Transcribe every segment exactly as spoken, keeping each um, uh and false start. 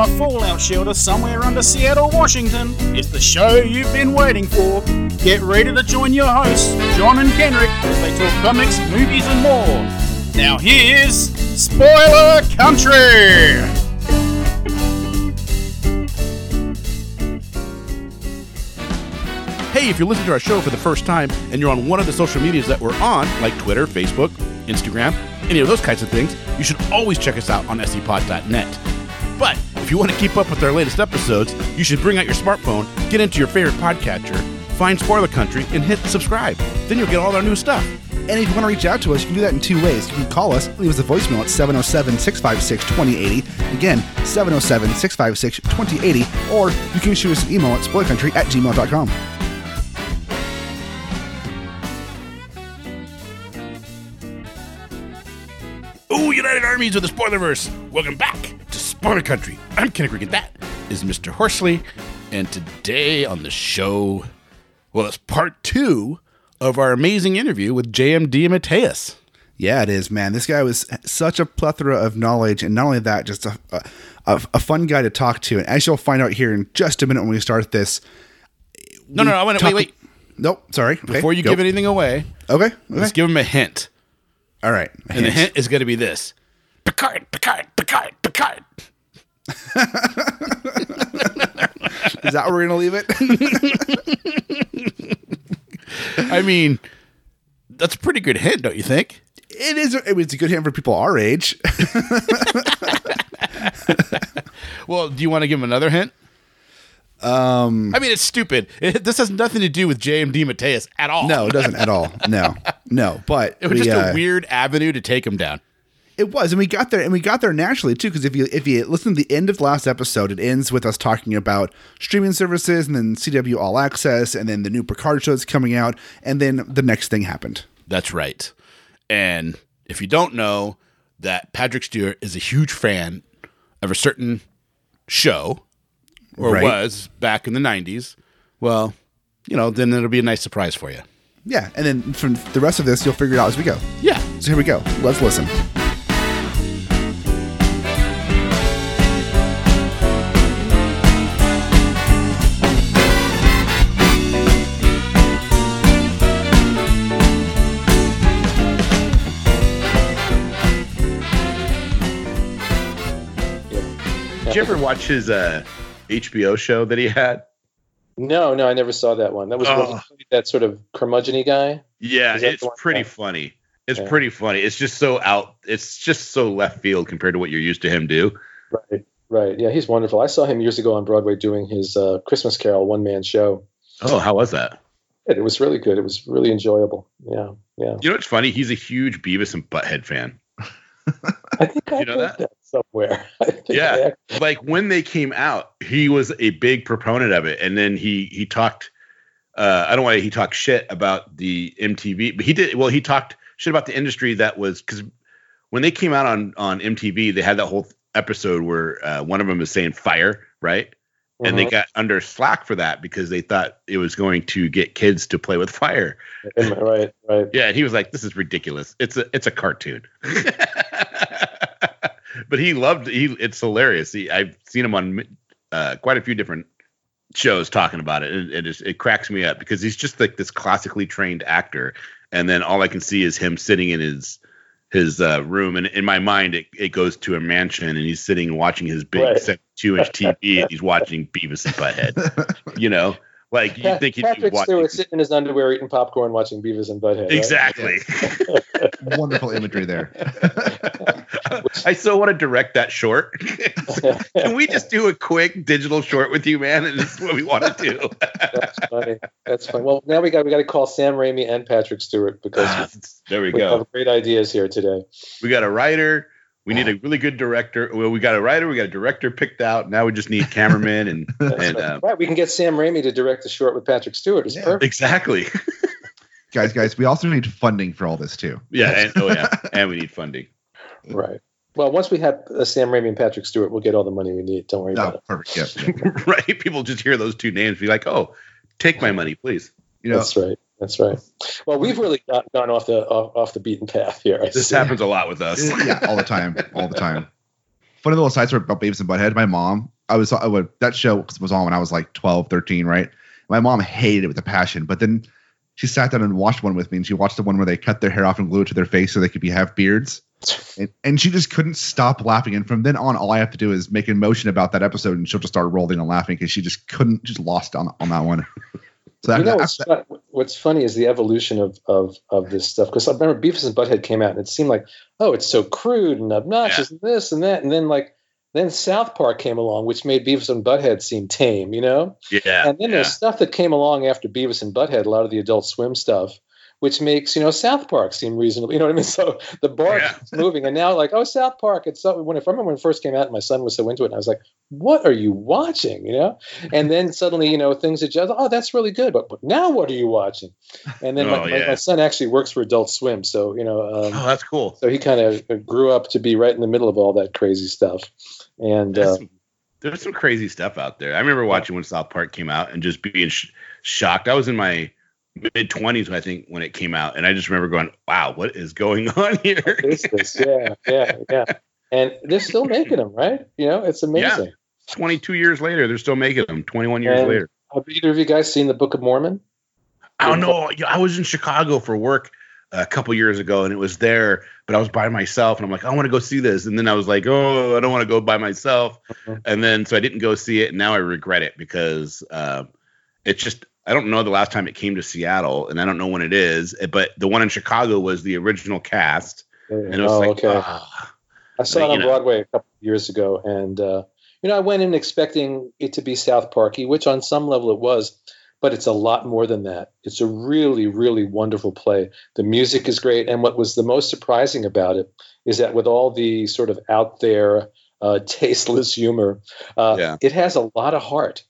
from a fallout shelter somewhere under Seattle, Washington. It's the show you've been waiting for. Get ready to join your hosts, John and Kenrick, as they talk comics, movies, and more. Now here's Spoiler Country! Hey, if you're listening to our show for the first time and you're on one of the social medias that we're on, like Twitter, Facebook, Instagram, any of those kinds of things, you should always check us out on s e pod dot net. But if you want to keep up with our latest episodes, you should bring out your smartphone, get into your favorite podcatcher, find Spoiler Country, and hit subscribe. Then you'll get all our new stuff. And if you want to reach out to us, you can do that in two ways. You can call us, leave us a voicemail at seven oh seven, six five six, two oh eight oh. Again, seven oh seven, six five six, two oh eight oh. Or you can shoot us an email at spoiler country at gmail dot com. Ooh, United Armies of the Spoilerverse! Welcome back to Spoiler Country. I'm Ken Rick, and that is Mister Horsley. And today on the show, well, it's part two of our amazing interview with J M. DeMatteis. Yeah, it is, man. This guy was such a plethora of knowledge, and not only that, just a, a, a fun guy to talk to. And as you'll find out here in just a minute when we start this. No, no, no, I want to talk- wait, wait. Nope, sorry. Okay, Before you go. give anything away, okay, okay, let's give him a hint. All right. And hint. the hint is going to be this. Picard, Picard, Picard, Picard. Is that where we're going to leave it? I mean, that's a pretty good hint, don't you think? It is. It was a good hint for people our age. Well, do you want to give him another hint? Um, I mean, it's stupid. It, this has nothing to do with J M. DeMatteis at all. No, it doesn't at all. No, no. But it was we, just a uh, weird avenue to take him down. It was, and we got there, and we got there naturally too. Because if you if you listen to the end of the last episode, it ends with us talking about streaming services, and then C W All Access, and then the new Picard show that's coming out, and then the next thing happened. That's right. And if you don't know that Patrick Stewart is a huge fan of a certain show. Or right. was back in the nineties. Well, you know, then it'll be a nice surprise for you. Yeah, and then from the rest of this, you'll figure it out as we go. Yeah. So here we go. Let's listen. Did you ever watch his... Uh... H B O show that he had? No, no, I never saw that one. That was oh. that sort of curmudgeon-y guy. Yeah, it's pretty guy? funny. It's yeah. pretty funny. It's just so out. It's just so left field compared to what you're used to him do. Right, right. Yeah, he's wonderful. I saw him years ago on Broadway doing his uh, Christmas Carol one-man show. Oh, how was that? It was really good. It was really enjoyable. Yeah, yeah. You know what's funny? He's a huge Beavis and Butthead fan. I think I you know that? that somewhere. I yeah, I like when they came out, he was a big proponent of it, and then he he talked. Uh, I don't know why he talked shit about the M T V, but he did. Well, he talked shit about the industry that was because when they came out on on M T V, they had that whole episode where uh, one of them was saying fire, right? Mm-hmm. And they got under slack for that because they thought it was going to get kids to play with fire. Right, right. Yeah, and he was like, "This is ridiculous. It's a it's a cartoon." But he loved he. It's hilarious. He, I've seen him on uh, quite a few different shows talking about it, and it, just, it cracks me up because he's just like this classically trained actor, and then all I can see is him sitting in his his uh, room, and in my mind, it, it goes to a mansion, and he's sitting watching his big right. seventy-two inch T V, and he's watching Beavis and Butthead, you know. Like you think he'd Patrick be Stewart sitting in his underwear eating popcorn watching Beavis and Butthead. Exactly. Right? Wonderful imagery there. I still want to direct that short. Can we just do a quick digital short with you, man? And this is what we want to do. That's funny. That's funny. Well, now we got we got to call Sam Raimi and Patrick Stewart because ah, we, there we, we go. Have great ideas here today. We got a writer. We need a really good director. Well, we got a writer. We got a director picked out. Now we just need cameramen. And, and right. Um, right. We can get Sam Raimi to direct the short with Patrick Stewart. It's yeah, perfect. Exactly. guys, guys, we also need funding for all this, too. Yeah. And, oh, yeah. And we need funding. Right. Well, once we have uh, Sam Raimi and Patrick Stewart, we'll get all the money we need. Don't worry no, about perfect. it. Perfect. Yeah, yeah. Right. People just hear those two names. Be like, oh, take my money, please. You know? That's right. That's right. Well, we've really not gone off the off, off the beaten path here. I this see. happens a lot with us. Yeah, all the time, all the time. funny little side story about Beavis and Butthead. My mom, I was I would, that show was on when I was like twelve, thirteen, right? My mom hated it with a passion, but then she sat down and watched one with me, and she watched the one where they cut their hair off and glue it to their face so they could be have beards. And, and she just couldn't stop laughing. And from then on, all I have to do is make a motion about that episode, and she'll just start rolling and laughing because she just couldn't, just lost on on that one. So that, you know, what's, that, fun, what's funny is the evolution of of, of this stuff. Because I remember Beavis and Butthead came out, and it seemed like, oh, it's so crude and obnoxious, yeah, and this and that. And then like then South Park came along, which made Beavis and Butthead seem tame, you know? Yeah. And then yeah. there's stuff that came along after Beavis and Butthead, a lot of the Adult Swim stuff, which makes, you know, South Park seem reasonable. You know what I mean? So the bar yeah. keeps moving. And now, like, oh, South Park. It's so, when I remember when it first came out, and my son was so into it, and I was like, what are you watching? You know? And then suddenly, you know, things are just, oh, that's really good. But, but now what are you watching? And then oh, my, yeah. my, my son actually works for Adult Swim. So, you know. Um, oh, that's cool. So he kind of grew up to be right in the middle of all that crazy stuff. And uh, some, there's some crazy stuff out there. I remember watching when South Park came out and just being sh- shocked. I was in my mid twenties, I think, when it came out, and I just remember going, "Wow, what is going on here?" What is this? Yeah, yeah, yeah. And they're still making them, right? You know, it's amazing. Yeah. Twenty-two years later, they're still making them. Twenty-one years and later. Have either of you guys seen the Book of Mormon? I don't know. I was in Chicago for work a couple years ago, and it was there, but I was by myself, and I'm like, I want to go see this, and then I was like, oh, I don't want to go by myself, mm-hmm. and then so I didn't go see it, and now I regret it because uh, it's just. I don't know the last time it came to Seattle, and I don't know when it is, but the one in Chicago was the original cast. And it was oh, like, okay. Ah. I saw but, it on Broadway know. a couple of years ago, and uh, you know, I went in expecting it to be South Parky, which on some level it was, but it's a lot more than that. It's a really, really wonderful play. The music is great, and what was the most surprising about it is that with all the sort of out there, uh, tasteless humor, uh, yeah. it has a lot of heart.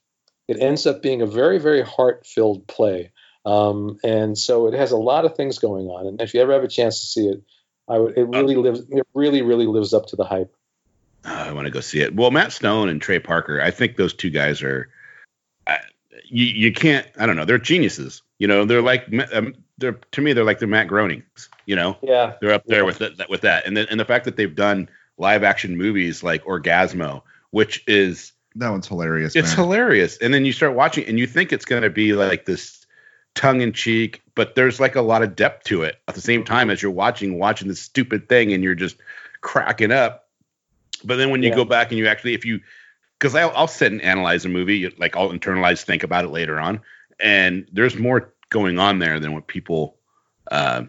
It ends up being a very, very heart-filled play. Um, and so it has a lot of things going on. And if you ever have a chance to see it, I would, it really oh. lives, it really, really lives up to the hype. Oh, I want to go see it. Well, Matt Stone and Trey Parker, I think those two guys are, I, you, you can't, I don't know. They're geniuses. You know, they're like, um, they're to me, they're like the Matt Groenings, you know, yeah, they're up there yeah. with that, with that. And then, and the fact that they've done live action movies like Orgasmo, which is, that one's hilarious. It's man. hilarious. And then you start watching and you think it's going to be like this tongue in cheek, but there's like a lot of depth to it at the same time as you're watching, watching this stupid thing and you're just cracking up. But then when you yeah. go back and you actually, if you, cause I'll, I'll sit and analyze a movie, like I'll internalize, think about it later on. And there's more going on there than what people, uh,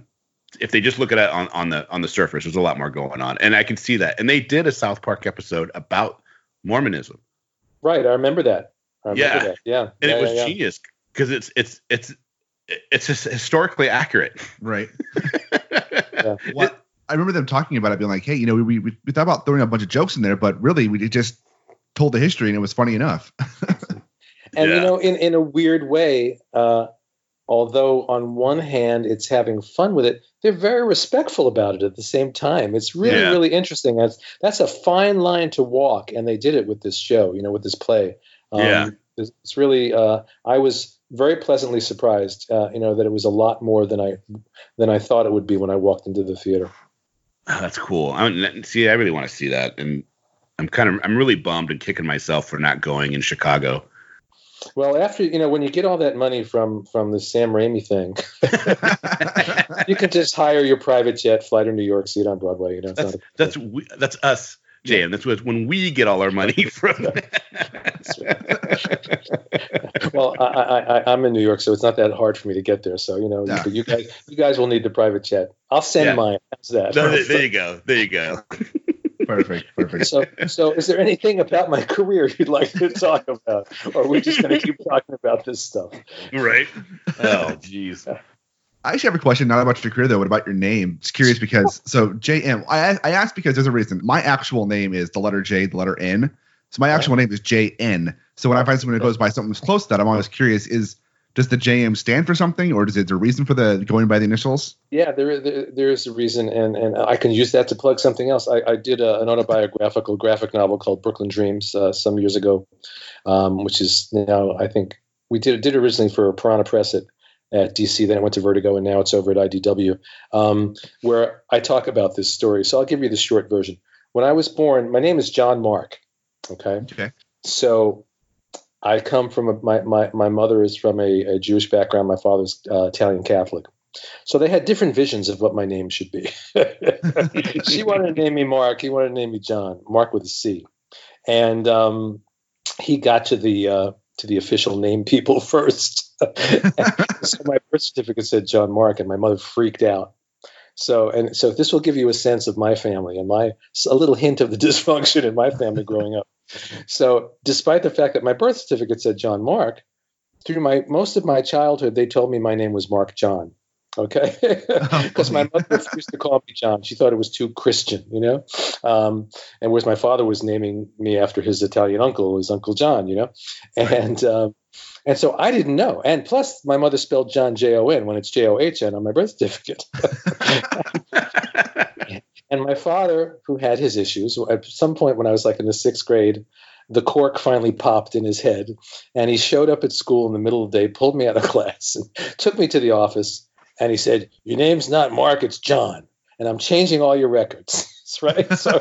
if they just look at it on, on the, on the surface, there's a lot more going on. And I can see that. And they did a South Park episode about Mormonism. Right, I remember that. I remember yeah. that. Yeah. And yeah, it was yeah, genius because yeah. it's it's it's it's just historically accurate. Right. yeah. well, I remember them talking about it being like, hey, you know, we, we we thought about throwing a bunch of jokes in there, but really we just told the history and it was funny enough. and yeah. you know, in, in a weird way, uh, although on one hand it's having fun with it, they're very respectful about it at the same time. It's really, yeah. really interesting. That's, that's a fine line to walk, and they did it with this show, you know, with this play. Um, yeah. It's, it's really, uh, I was very pleasantly surprised, uh, you know, that it was a lot more than I than I thought it would be when I walked into the theater. Oh, that's cool. I don't, see, I really want to see that, and I'm kind of, I'm really bummed and kicking myself for not going in Chicago. Well, after, you know, when you get all that money from from the Sam Raimi thing, you can just hire your private jet, fly to New York, see it on Broadway. You know, that's that's, we, that's us, J M. Yeah. That's what, when we get all our money from. That's right. Well, I, I, I'm in New York, so it's not that hard for me to get there. So, you know, no. you, you guys, you guys will need the private jet. I'll send yeah. mine. How's that? No, there, there you go. There you go. Perfect, perfect. So, so is there anything about my career you'd like to talk about, or are we just going to keep talking about this stuff? Right. Oh, geez. I actually have a question, not about your career, though, but about your name. It's curious because, so J M, I, I asked because there's a reason. My actual name is the letter J, the letter N. So my actual name is J N. So when I find someone who goes by something close to that, I'm always curious, is does the J M stand for something, or is it a reason for the going by the initials? Yeah, there, there, there is a reason, and, and I can use that to plug something else. I, I did a, an autobiographical graphic novel called Brooklyn Dreams uh, some years ago, um, which is now, I think, we did did originally for Piranha Press at, at D C, then it went to Vertigo, and now it's over at I D W, um, where I talk about this story. So I'll give you the short version. when I was born, my name is John Mark. Okay. Okay. So I come from a, my, my, my mother is from a, a Jewish background. My father's uh, Italian Catholic. So they had different visions of what my name should be. She wanted to name me Mark. He wanted to name me John. Mark with a C. And um, he got to the uh, to the official name people first. So my birth certificate said John Mark, and my mother freaked out. So and so this will give you a sense of my family and my a little hint of the dysfunction in my family growing up. So despite the fact that my birth certificate said John Mark, through my most of my childhood, they told me my name was Mark John. Okay, because my mother refused to call me John. She thought it was too Christian, you know. Um, and whereas my father was naming me after his Italian uncle, his Uncle John, you know. And um, and so I didn't know. And plus, my mother spelled John J O N when it's J O H N on my birth certificate. And my father, who had his issues, at some point when I was like in the sixth grade, the cork finally popped in his head, and he showed up at school in the middle of the day, pulled me out of class, and took me to the office. And he said, your name's not Mark, it's John. And I'm changing all your records. Right? So,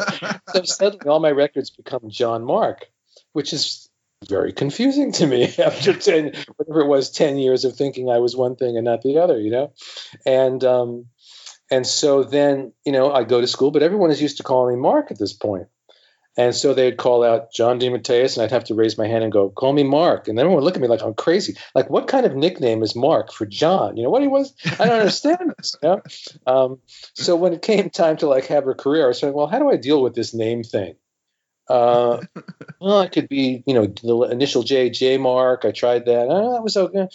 so suddenly all my records become John Mark, which is very confusing to me after ten, whatever it was, ten years of thinking I was one thing and not the other, you know? And um, and so then, you know, I go to school, but everyone is used to calling me Mark at this point. And so they'd call out John DeMatteis, and I'd have to raise my hand and go, call me Mark. And everyone would look at me like I'm crazy. Like, what kind of nickname is Mark for John? You know, what he was? I don't understand this. You know? um, so when it came time to, like, have a career, I was saying, well, how do I deal with this name thing? Uh, well, it could be, you know, the initial J, J Mark. I tried that. Oh, that was okay.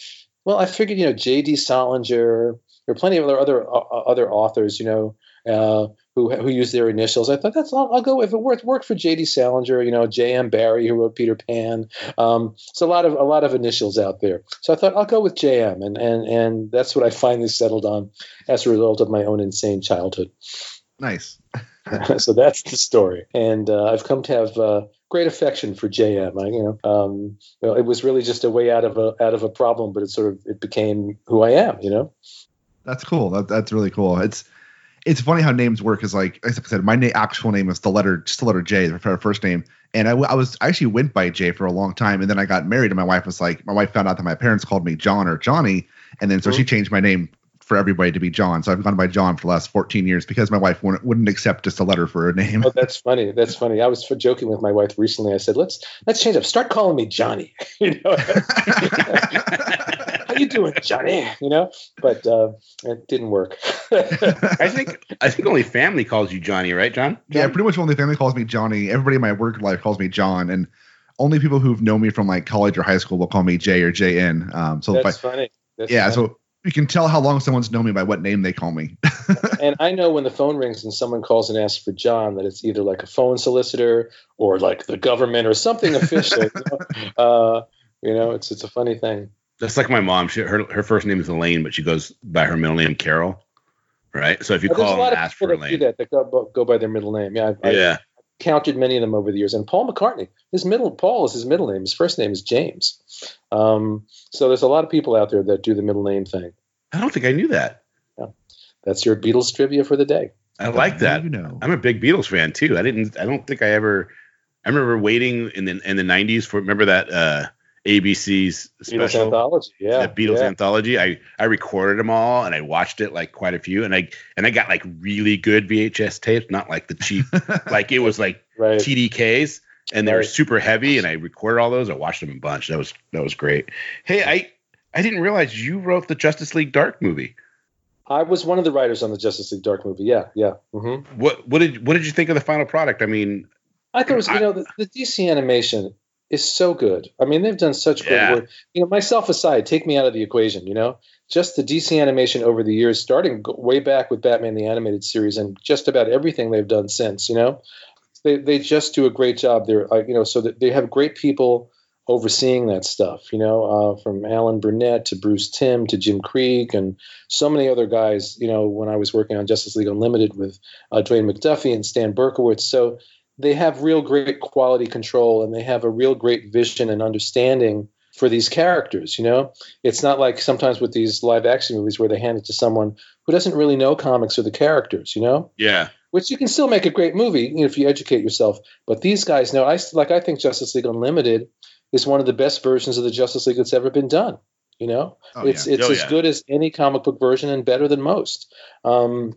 Well, I figured, you know, J D Salinger. There are plenty of other, uh, other authors, you know, uh, who who use their initials. I thought that's I'll, I'll go if it worked worked for J D Salinger, you know, J M Barrie, who wrote Peter Pan. Um, so a lot of a lot of initials out there. So I thought I'll go with J M, and and and that's what I finally settled on as a result of my own insane childhood. Nice. So that's the story, and uh, I've come to have uh, great affection for J M. I, you know, um, you know, it was really just a way out of a out of a problem, but it sort of it became who I am. You know, that's cool. That, that's really cool. It's It's funny how names work. Is like, like I said, my na- actual name is the letter, just the letter J, the first name. And I, w- I was I actually went by J for a long time, and then I got married, and my wife was like, my wife found out that my parents called me John or Johnny, and then so mm-hmm. she changed my name for everybody to be John. So I've gone by John for the last fourteen years because my wife wouldn't, wouldn't accept just a letter for a name. Oh, that's funny. That's funny. I was joking with my wife recently. I said, let's let's change up. Start calling me Johnny. You know. You doing, Johnny? You know, but uh, it didn't work. I think I think only family calls you Johnny, right, John? John? Yeah, pretty much only family calls me Johnny. Everybody in my work life calls me John, and only people who've known me from like college or high school will call me J or J N. Um, so that's if I, funny. That's yeah, funny. So you can tell how long someone's known me by what name they call me. And I know when the phone rings and someone calls and asks for John that it's either like a phone solicitor or like the government or something official. You know? Uh, you know, it's it's a funny thing. That's like my mom. She, her her first name is Elaine, but she goes by her middle name, Carol. Right? So if you oh, call and ask for Elaine. There's a lot of people that do that, that go, go by their middle name. Yeah. I've, yeah. I've counted many of them over the years. And Paul McCartney, his middle, Paul is his middle name. His first name is James. Um, so there's a lot of people out there that do the middle name thing. I don't think I knew that. Yeah. That's your Beatles trivia for the day. I like that. You know. I'm a big Beatles fan, too. I didn't. I don't think I ever – I remember waiting in the in the nineties for – remember that uh, – A B C's special Beatles anthology, yeah, the Beatles yeah. anthology. I, I recorded them all, and I watched it like quite a few, and I and I got like really good V H S tapes, not like the cheap, like it was like right. T D Ks, and they right. were super heavy. And I recorded all those. I watched them a bunch. That was that was great. Hey, I I didn't realize you wrote the Justice League Dark movie. I was one of the writers on the Justice League Dark movie. Yeah, yeah. Mm-hmm. What what did what did you think of the final product? I mean, I thought it was I, you know the, the D C animation is so good. I mean, they've done such great yeah. work. You know, myself aside, take me out of the equation, you know, just the D C animation over the years, starting way back with Batman, the animated series, and just about everything they've done since, you know, they, they just do a great job there. You know, so that they have great people overseeing that stuff, you know, uh, from Alan Burnett to Bruce Timm to Jim Krieg and so many other guys, you know, when I was working on Justice League Unlimited with uh, Dwayne McDuffie and Stan Berkowitz. So, they have real great quality control, and they have a real great vision and understanding for these characters. You know, it's not like sometimes with these live action movies where they hand it to someone who doesn't really know comics or the characters, you know? Yeah. which you can still make a great movie, you know, if you educate yourself. But these guys now, I like. I think Justice League Unlimited is one of the best versions of the Justice League that's ever been done. You know, oh, it's yeah. it's oh, as yeah. good as any comic book version and better than most. Um,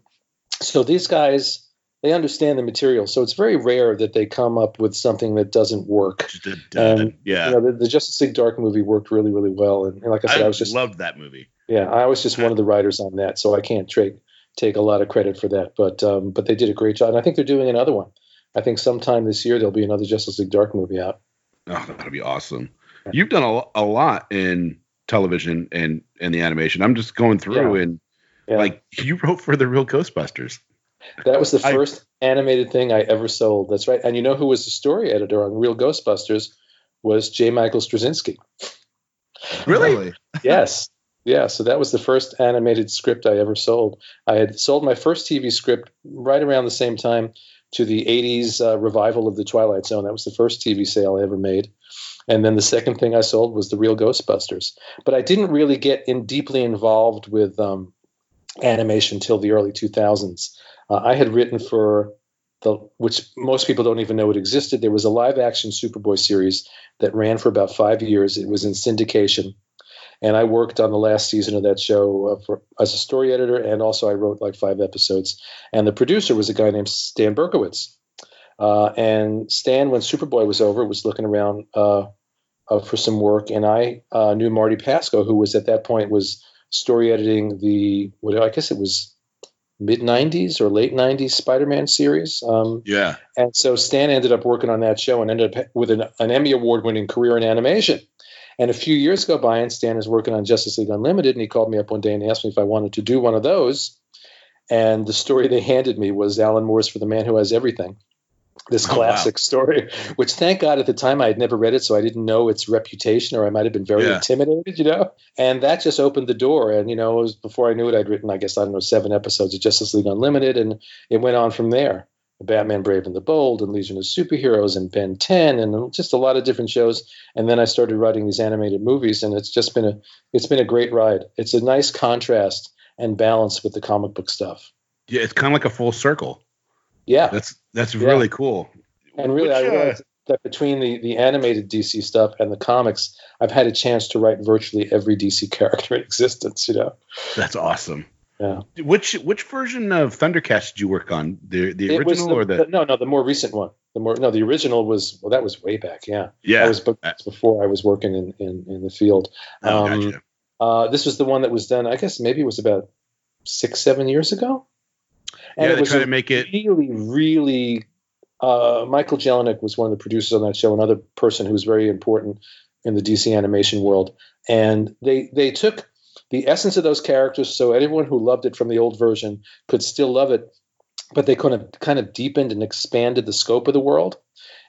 so these guys, they understand the material. So it's very rare that they come up with something that doesn't work. Um, yeah, you know, the, the Justice League Dark movie worked really, really well. And, and like I said, I, I was just loved that movie. Yeah, I was just one of the writers on that, so I can't tra- take a lot of credit for that. But um, but they did a great job, and I think they're doing another one. I think sometime this year there'll be another Justice League Dark movie out. Oh, that'll be awesome. Yeah. You've done a, a lot in television and, and the animation. I'm just going through, yeah. and yeah. like you wrote for the Real Ghostbusters. That was the first I, animated thing I ever sold. That's right. And you know who was the story editor on Real Ghostbusters was J. Michael Straczynski. Really? Yes. Yeah, so that was the first animated script I ever sold. I had sold my first T V script right around the same time to the eighties uh, revival of The Twilight Zone. That was the first T V sale I ever made. And then the second thing I sold was The Real Ghostbusters. But I didn't really get in deeply involved with um, animation till the early two thousands. Uh, I had written for, the which most people don't even know it existed. There was a live-action Superboy series that ran for about five years. It was in syndication. And I worked on the last season of that show uh, for, as a story editor, and also I wrote like five episodes. And the producer was a guy named Stan Berkowitz. Uh, and Stan, when Superboy was over, was looking around uh, uh, for some work. And I uh, knew Marty Pasco, who was at that point was story editing the, well, I guess it was mid nineties or late nineties Spider-Man series. Um, yeah. And so Stan ended up working on that show and ended up with an, an Emmy Award-winning career in animation. And a few years go by, and Stan is working on Justice League Unlimited, and he called me up one day and asked me if I wanted to do one of those. And the story they handed me was Alan Moore's For the Man Who Has Everything, this classic oh, wow. story, which thank God at the time I had never read it, so I didn't know its reputation, or I might have been very yeah. intimidated, you know? And that just opened the door. And, you know, it was before I knew it, I'd written, I guess, I don't know, seven episodes of Justice League Unlimited, and it went on from there. Batman Brave and the Bold and Legion of Superheroes and Ben ten and just a lot of different shows. And then I started writing these animated movies, and it's just been a it's been a great ride. It's a nice contrast and balance with the comic book stuff. Yeah, it's kind of like a full circle. Yeah. That's that's yeah. really cool. And really, Which, I realized uh... that between the, the animated D C stuff and the comics, I've had a chance to write virtually every D C character in existence, you know. That's awesome. Yeah. Which which version of Thundercats did you work on? The the it original the, or the, the no no the more recent one. The more no the original was well that was way back yeah yeah that was be- before I was working in, in, in the field. Oh, um, gotcha. uh, this was the one that was done. I guess maybe it was about six seven years ago. And yeah, it they was tried to make it really really. Uh, Michael Jelinek was one of the producers on that show. Another person who was very important in the D C animation world, and they they took. The essence of those characters, so anyone who loved it from the old version could still love it, but they kind of kind of deepened and expanded the scope of the world.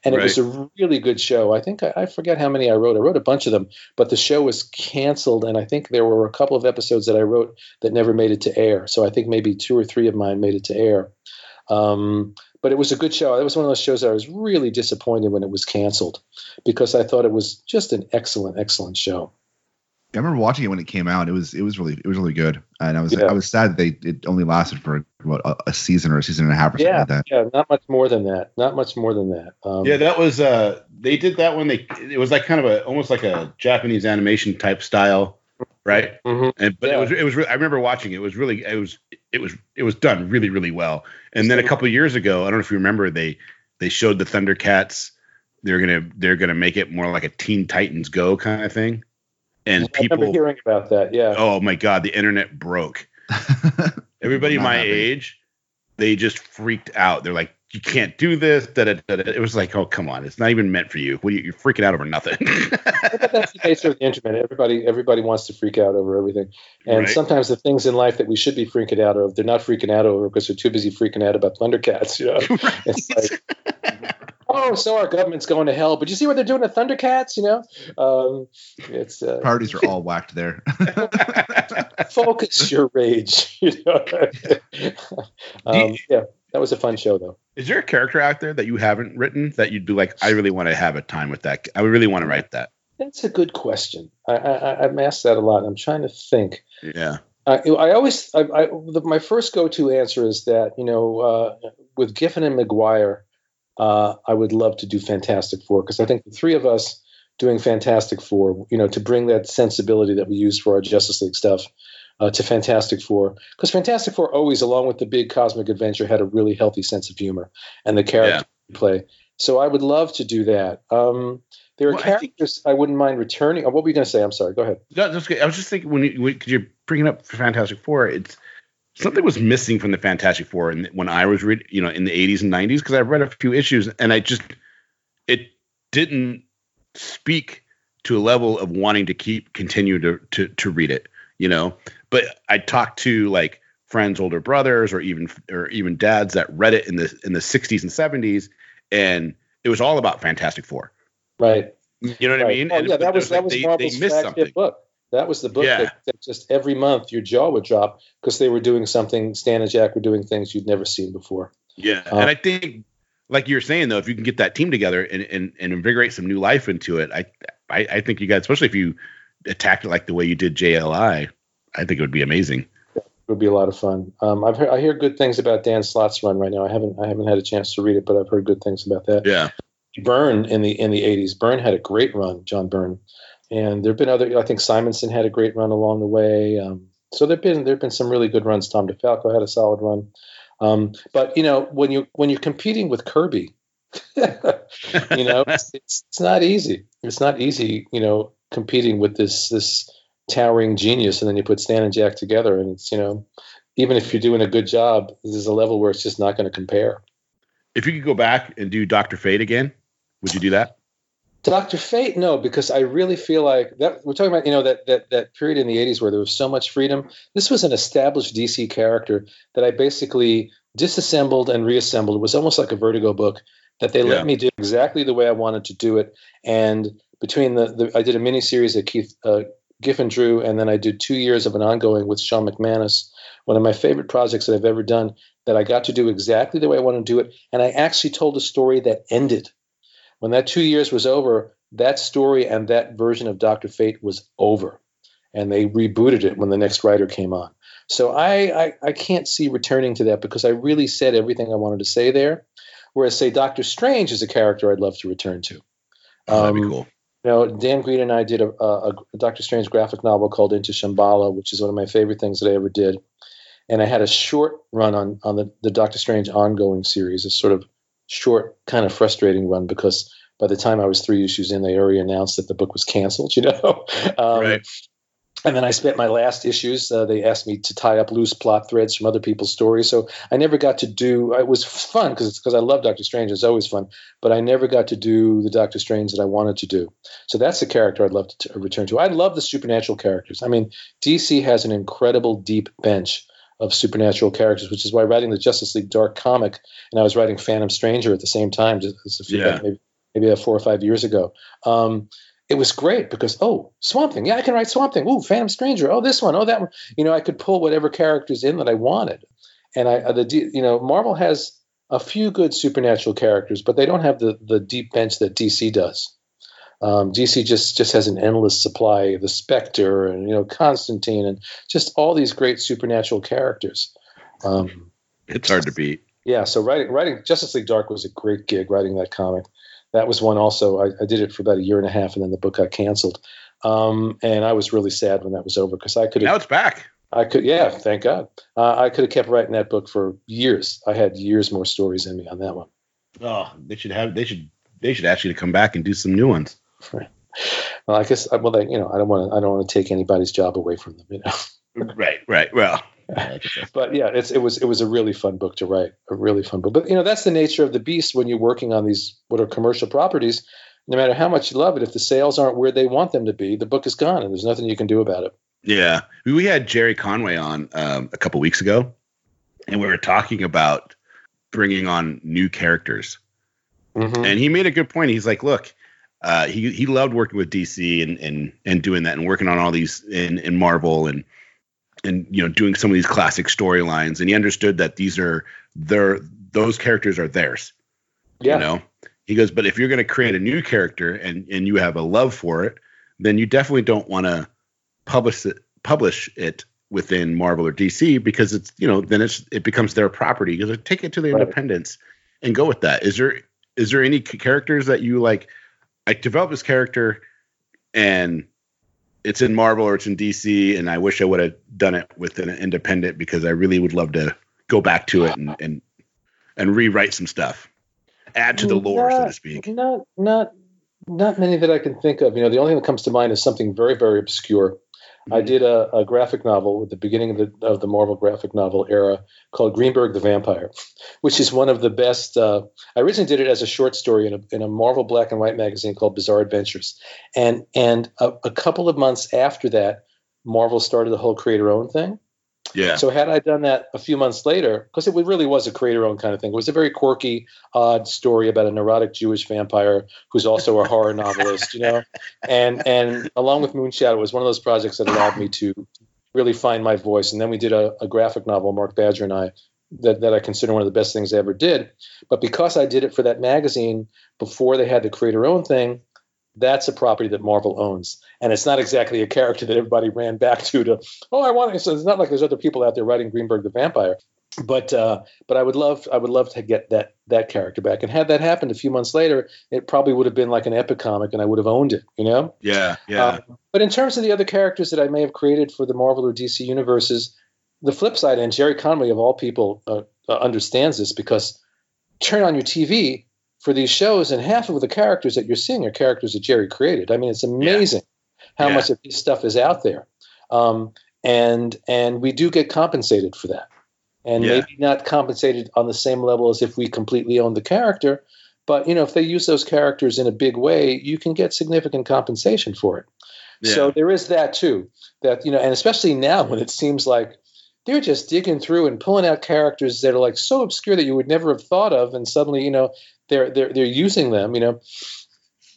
And right. It was a really good show. I think I, I forget how many I wrote. I wrote a bunch of them, but the show was canceled, and I think there were a couple of episodes that I wrote that never made it to air. So I think maybe two or three of mine made it to air. Um, but it was a good show. That was one of those shows that I was really disappointed when it was canceled because I thought it was just an excellent, excellent show. I remember watching it when it came out. It was it was really it was really good, and I was yeah. I was sad that they it only lasted for what, a, a season or a season and a half or yeah, something like that. Yeah, not much more than that. Not much more than that. Um, yeah, that was uh, they did that when they it was like kind of a almost like a Japanese animation type style, right? Mm-hmm. And but yeah. it was it was re- I remember watching it. It was really it was it was it was done really really well. And then a couple of years ago, I don't know if you remember, they they showed the Thundercats. They're gonna they're gonna make it more like a Teen Titans Go kind of thing. And I people remember hearing about that, yeah. Oh my God, the internet broke. Everybody my happy. age, they just freaked out. They're like, "You can't do this." Da, da, da, da. It was like, "Oh come on, it's not even meant for you. What are you you're freaking out over nothing." That's the nature of the internet. Everybody, everybody wants to freak out over everything, and right. sometimes the things in life that we should be freaking out of, they're not freaking out over because they're too busy freaking out about Thundercats. You know, right. It's like. Oh, so our government's going to hell, but you see what they're doing to Thundercats, you know? Um, it's uh, priorities are all whacked there. Focus your rage. You know? um, yeah, that was a fun show, though. Is there a character out there that you haven't written that you'd be like, I really want to have a time with that? I really want to write that. That's a good question. I, I, I'm asked that a lot. I'm trying to think. Yeah. I, I always, I, I, the, my first go-to answer is that, you know, uh, with Giffen and McGuire, uh, I would love to do Fantastic Four, because I think the three of us doing Fantastic Four, you know, to bring that sensibility that we use for our Justice League stuff uh, to Fantastic Four, because Fantastic Four always, along with the big cosmic adventure, had a really healthy sense of humor and the character yeah. play. So I would love to do that. Um, there are well, characters I, think, I wouldn't mind returning. Oh, what were you going to say? I'm sorry. Go ahead. No, that's good. I was just thinking when you, because you're bringing up Fantastic Four, it's something was missing from the Fantastic Four, and when I was reading, you know, in the eighties and nineties, because I've read a few issues, and I just it didn't speak to a level of wanting to keep continue to to to read it, you know. But I talked to like friends, older brothers, or even or even dads that read it in the in the sixties and seventies, and it was all about Fantastic Four. Right. You know what right. I mean? Oh, yeah, that was, that was like, Marvel's they, they flagship something. book. That was the book yeah. that, that just every month your jaw would drop because they were doing something. Stan and Jack were doing things you'd never seen before. Yeah. Um, and I think, like you're saying, though, if you can get that team together and, and, and invigorate some new life into it, I, I I think you guys, especially if you attacked it like the way you did J L I, I think it would be amazing. It would be a lot of fun. Um, I've heard, I hear good things about Dan Slott's run right now. I haven't I haven't had a chance to read it, but I've heard good things about that. Yeah. Byrne in the in the eighties. Byrne had a great run, John Byrne, and there've been other. I think Simonson had a great run along the way. Um, so there've been there've been some really good runs. Tom DeFalco had a solid run, um, but you know when you when you're competing with Kirby, you know it's, it's it's not easy. It's not easy, you know, competing with this this towering genius, and then you put Stan and Jack together, and it's you know even if you're doing a good job, there's a level where it's just not going to compare. If you could go back and do Doctor Fate again, would you do that? Doctor Fate, no, because I really feel like that we're talking about, you know, that that that period in the eighties where there was so much freedom. This was an established D C character that I basically disassembled and reassembled. It was almost like a Vertigo book that they yeah. let me do exactly the way I wanted to do it. And between the, the I did a miniseries that Keith uh, Giffen drew, and then I did two years of an ongoing with Sean McManus, one of my favorite projects that I've ever done, that I got to do exactly the way I wanted to do it. And I actually told a story that ended. When that two years was over, that story and that version of Doctor Fate was over, and they rebooted it when the next writer came on. So I, I, I can't see returning to that because I really said everything I wanted to say there. Whereas, say, Doctor Strange is a character I'd love to return to. Oh, that'd um, be cool. You know, Dan Green and I did a, a, a Doctor Strange graphic novel called Into Shambhala, which is one of my favorite things that I ever did. And I had a short run on, on the, the Doctor Strange ongoing series, a sort of short, kind of frustrating run, because by the time I was three issues in, they already announced that the book was canceled, you know? Um, right. And then I spent my last issues. Uh, they asked me to tie up loose plot threads from other people's stories. So I never got to do, it was fun because it's because I love Doctor Strange. It's always fun, but I never got to do the Doctor Strange that I wanted to do. So that's the character I'd love to t- return to. I love the supernatural characters. I mean, D C has an incredible deep bench of supernatural characters, which is why writing the Justice League Dark comic, and I was writing Phantom Stranger at the same time, just a few, yeah. maybe, maybe four or five years ago. Um, it was great because, oh, Swamp Thing. Yeah, I can write Swamp Thing. Ooh, Phantom Stranger. Oh, this one. Oh, that one. You know, I could pull whatever characters in that I wanted. And I, the you know, Marvel has a few good supernatural characters, but they don't have the the deep bench that D C does. Um, D C just just has an endless supply, the Spectre and, you know, Constantine and just all these great supernatural characters. Um, it's hard to beat. Yeah. So writing, writing Justice League Dark was a great gig, writing that comic. That was one also, I, I did it for about a year and a half, and then the book got canceled. Um, and I was really sad when that was over because I could have. Now it's back. I could, yeah, thank God. Uh, I could have kept writing that book for years. I had years more stories in me on that one. Oh, they should have, they should, they should ask you to come back and do some new ones. Right. Well, I guess. Well, they, you know, I don't want to. I don't want to take anybody's job away from them. You know. Right. Right. Well. But yeah, it's it was it was a really fun book to write. A really fun book. But you know, that's the nature of the beast when you're working on these what are commercial properties. No matter how much you love it, if the sales aren't where they want them to be, the book is gone, and there's nothing you can do about it. Yeah, we had Jerry Conway on um, a couple weeks ago, and we were talking about bringing on new characters, mm-hmm. and he made a good point. He's like, look. Uh, he he loved working with D C and, and, and doing that and working on all these in, in Marvel and and you know doing some of these classic storylines, and he understood that these are their those characters are theirs. Yeah. You know, he goes, but if you're going to create a new character and, and you have a love for it, then you definitely don't want to publish it publish it within Marvel or D C, because it's, you know, then it's, it becomes their property. You like, take it to the right. independence and go with that. Is there, is there any characters that you like, I develop this character and it's in Marvel or it's in D C, and I wish I would have done it with an independent because I really would love to go back to it and, and, and rewrite some stuff, add to the lore, not, so to speak. Not, not, not many that I can think of. You know, the only thing that comes to mind is something very, very obscure. Mm-hmm. I did a, a graphic novel at the beginning of the, of the Marvel graphic novel era called Greenberg the Vampire, which is one of the best. Uh, I originally did it as a short story in a, in a Marvel black and white magazine called Bizarre Adventures. And, and a, a couple of months after that, Marvel started the whole creator-owned thing. Yeah. So had I done that a few months later, because it really was a creator-owned kind of thing. It was a very quirky, odd story about a neurotic Jewish vampire who's also a horror novelist, you know. And and along with Moonshadow, it was one of those projects that allowed me to really find my voice. And then we did a, a graphic novel, Mark Badger and I, that, that I consider one of the best things I ever did. But because I did it for that magazine before they had the creator-owned thing, that's a property that Marvel owns. And it's not exactly a character that everybody ran back to, to, oh, I want it. So it's not like there's other people out there writing Greenberg the Vampire. But uh, but I would love I would love to get that that character back. And had that happened a few months later, it probably would have been like an Epic comic, and I would have owned it, you know? Yeah, yeah. Uh, but in terms of the other characters that I may have created for the Marvel or D C universes, the flip side, and Jerry Conway, of all people, uh, uh, understands this, because turn on your T V for these shows, and half of the characters that you're seeing are characters that Jerry created. I mean, it's amazing yeah. how yeah. much of this stuff is out there. Um, and and we do get compensated for that. And yeah. maybe not compensated on the same level as if we completely owned the character, but, you know, if they use those characters in a big way, you can get significant compensation for it. Yeah. So there is that too, that, you know, and especially now when it seems like they're just digging through and pulling out characters that are like so obscure that you would never have thought of. And suddenly, you know, they're, they're, they're using them, you know?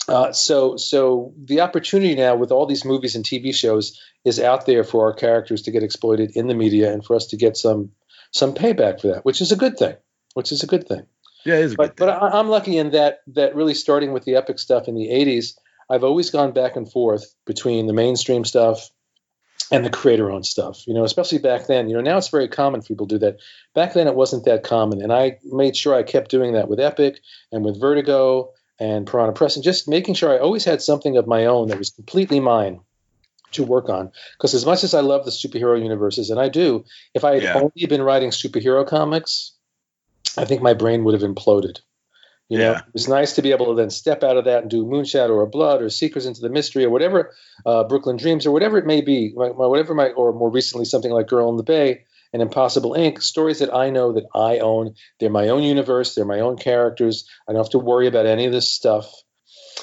Uh, so, so the opportunity now with all these movies and T V shows is out there for our characters to get exploited in the media and for us to get some, some payback for that, which is a good thing, which is a good thing. Yeah, it is a but, good thing. But I, I'm lucky in that, that really starting with the Epic stuff in the eighties, I've always gone back and forth between the mainstream stuff and the creator-owned stuff, you know, especially back then. You know, now it's very common for people to do that. Back then it wasn't that common, and I made sure I kept doing that with Epic and with Vertigo and Piranha Press, and just making sure I always had something of my own that was completely mine to work on. Because as much as I love the superhero universes, and I do, if I had yeah. only been writing superhero comics, I think my brain would have imploded. You know, yeah. it was nice to be able to then step out of that and do Moonshadow or Blood or Secrets into the Mystery or whatever, uh, Brooklyn Dreams or whatever it may be, my, my, whatever my, or more recently something like Girl in the Bay and Impossible Incorporated, stories that I know that I own. They're my own universe. They're my own characters. I don't have to worry about any of this stuff.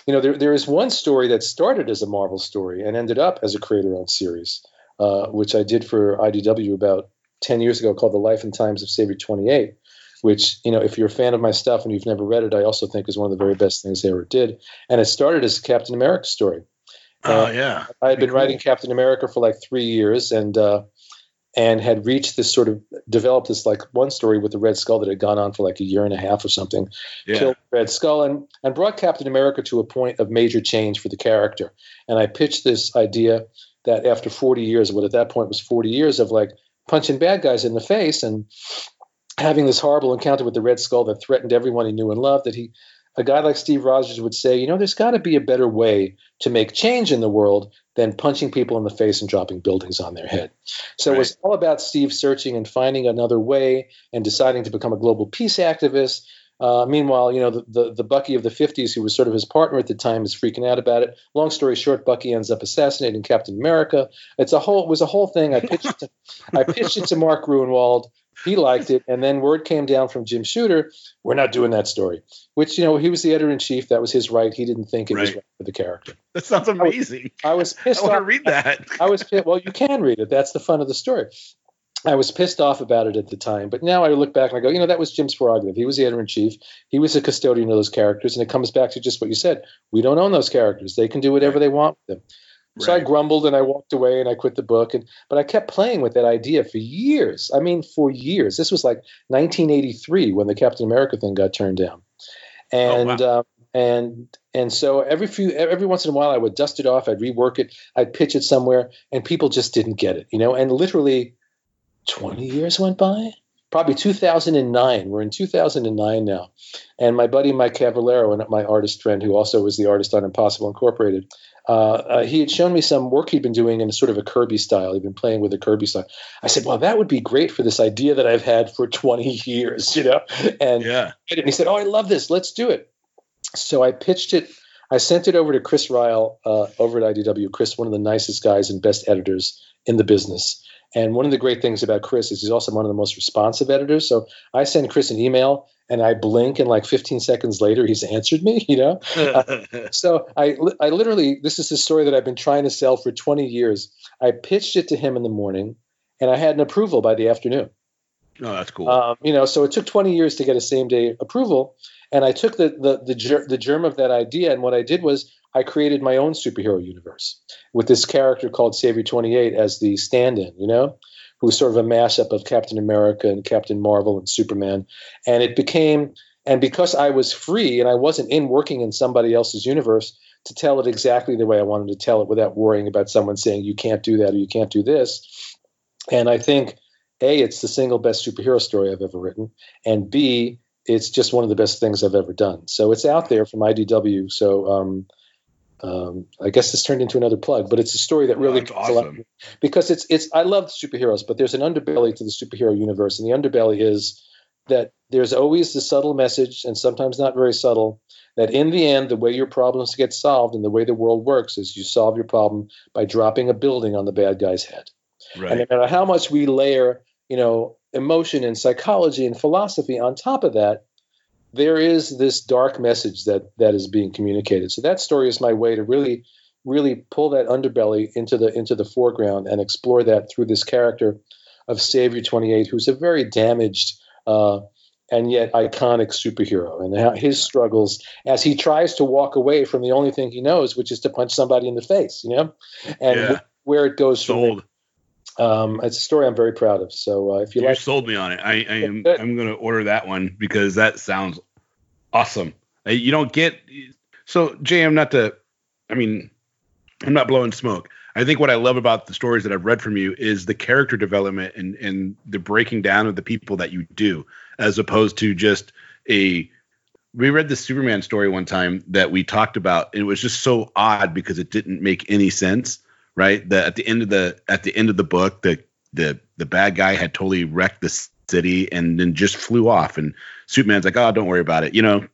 You know, there there is one story that started as a Marvel story and ended up as a creator-owned series, uh, which I did for I D W about ten years ago, called The Life and Times of Savory twenty-eight. Which, you know, if you're a fan of my stuff and you've never read it, I also think is one of the very best things they ever did. And it started as a Captain America story. Oh, uh, yeah. I had been writing Captain America for like three years and uh, and had reached this sort of, developed this like one story with the Red Skull that had gone on for like a year and a half or something. Yeah. Killed Red Skull and, and brought Captain America to a point of major change for the character. And I pitched this idea that after forty years, what at that point was forty years of like punching bad guys in the face and having this horrible encounter with the Red Skull that threatened everyone he knew and loved, that he, a guy like Steve Rogers would say, you know, there's got to be a better way to make change in the world than punching people in the face and dropping buildings on their head. So right. It was all about Steve searching and finding another way and deciding to become a global peace activist. Uh, meanwhile, you know, the, the, the Bucky of the fifties, who was sort of his partner at the time, is freaking out about it. Long story short, Bucky ends up assassinating Captain America. It's a whole, it was a whole thing. I pitched it to, I pitched it to Mark Gruenwald. He liked it, and then word came down from Jim Shooter, we're not doing that story, which, you know, he was the editor-in-chief. That was his right. He didn't think it right. was right for the character. That sounds amazing. I was, I was pissed I want off. to read that. I was pissed. Well, you can read it. That's the fun of the story. I was pissed off about it at the time, but now I look back and I go, you know, that was Jim's prerogative. He was the editor-in-chief. He was the custodian of those characters, and it comes back to just what you said. We don't own those characters. They can do whatever right. they want with them. So right. I grumbled and I walked away and I quit the book. And but I kept playing with that idea for years. I mean, for years. This was like nineteen eighty-three when the Captain America thing got turned down. And oh, wow. um, and and so every few every once in a while I would dust it off, I'd rework it, I'd pitch it somewhere, and people just didn't get it, you know. And literally twenty years went by. Probably two thousand nine. We're in two thousand nine now. And my buddy, Mike Cavallero, and my artist friend, who also was the artist on Impossible Incorporated, uh, uh, he had shown me some work he'd been doing in sort of a Kirby style. He'd been playing with a Kirby style. I said, well, that would be great for this idea that I've had for twenty years, you know? And, yeah. and he said, oh, I love this. Let's do it. So I pitched it. I sent it over to Chris Ryle uh, over at I D W. Chris, one of the nicest guys and best editors in the business. And one of the great things about Chris is he's also one of the most responsive editors. So I send Chris an email and I blink and like fifteen seconds later, he's answered me, you know? uh, so I, I literally, this is the story that I've been trying to sell for twenty years. I pitched it to him in the morning and I had an approval by the afternoon. Oh, that's cool. Um, you know, so it took twenty years to get a same day approval. And I took the, the, the, ger- the germ of that idea. And what I did was I created my own superhero universe with this character called Savior twenty-eight as the stand-in, you know, who's sort of a mashup of Captain America and Captain Marvel and Superman. And it became, and because I was free and I wasn't in working in somebody else's universe to tell it exactly the way I wanted to tell it without worrying about someone saying, you can't do that, or you can't do this. And I think, A, it's the single best superhero story I've ever written. And B, it's just one of the best things I've ever done. So it's out there from I D W. So um, um, I guess this turned into another plug, but it's a story that really oh, awesome. Because it's it's I love superheroes, but there's an underbelly to the superhero universe, and the underbelly is that there's always the subtle message, and sometimes not very subtle, that in the end, the way your problems get solved and the way the world works is you solve your problem by dropping a building on the bad guy's head. Right. And no matter how much we layer, you know, emotion and psychology and philosophy on top of that, there is this dark message that that is being communicated. So that story is my way to really, really pull that underbelly into the into the foreground and explore that through this character of Savior twenty-eight, who's a very damaged uh, and yet iconic superhero, and his struggles as he tries to walk away from the only thing he knows, which is to punch somebody in the face, you know, and yeah. where it goes from. Um, it's a story I'm very proud of. So uh, if you, you like, sold me on it. I, I am. I'm going to order that one because that sounds awesome. Uh, you don't get so J M. Not to. I mean, I'm not blowing smoke. I think what I love about the stories that I've read from you is the character development and and the breaking down of the people that you do, as opposed to just a. We read the Superman story one time that we talked about. It was just so odd because it didn't make any sense. Right. The, at the end of the at the end of the book, the the the bad guy had totally wrecked the city and then just flew off. And Superman's like, oh, don't worry about it, you know,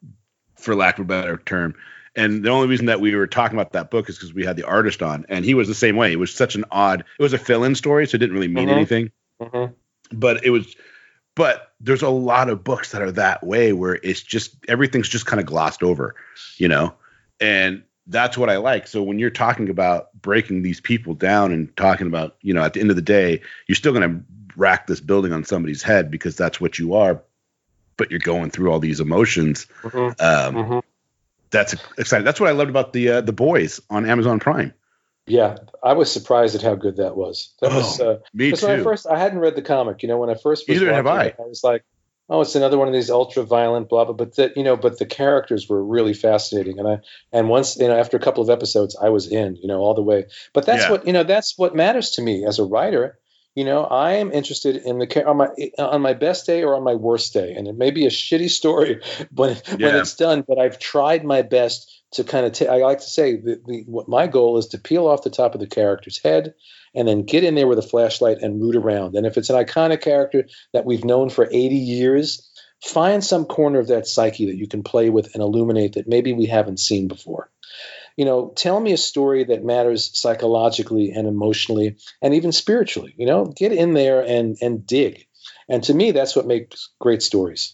for lack of a better term. And the only reason that we were talking about that book is because we had the artist on and he was the same way. It was such an odd it was a fill in story, so it didn't really mean mm-hmm. anything. Mm-hmm. But it was but there's a lot of books that are that way where it's just everything's just kind of glossed over, you know, and that's what I like. So when you're talking about breaking these people down and talking about, you know, at the end of the day, you're still going to rack this building on somebody's head because that's what you are, but you're going through all these emotions. Mm-hmm. Um, mm-hmm. That's exciting. That's what I loved about the, uh, the Boys on Amazon Prime. Yeah. I was surprised at how good that was. That oh, was, uh, me too. When I first, I hadn't read the comic, you know, when I first, was Either have I. It, I was like, oh, it's another one of these ultra violent blah, blah, but that, you know, but the characters were really fascinating. And I, and once, you know, after a couple of episodes, I was in, you know, all the way, but that's yeah. what, you know, that's what matters to me as a writer. You know, I am interested in the, on my, on my best day or on my worst day. And it may be a shitty story when, yeah. when it's done, but I've tried my best to kind of, t- I like to say the, the, what my goal is to peel off the top of the character's head and then get in there with a flashlight and root around. And if it's an iconic character that we've known for eighty years, find some corner of that psyche that you can play with and illuminate that maybe we haven't seen before. You know, tell me a story that matters psychologically and emotionally and even spiritually. You know, get in there and and dig. And to me, that's what makes great stories.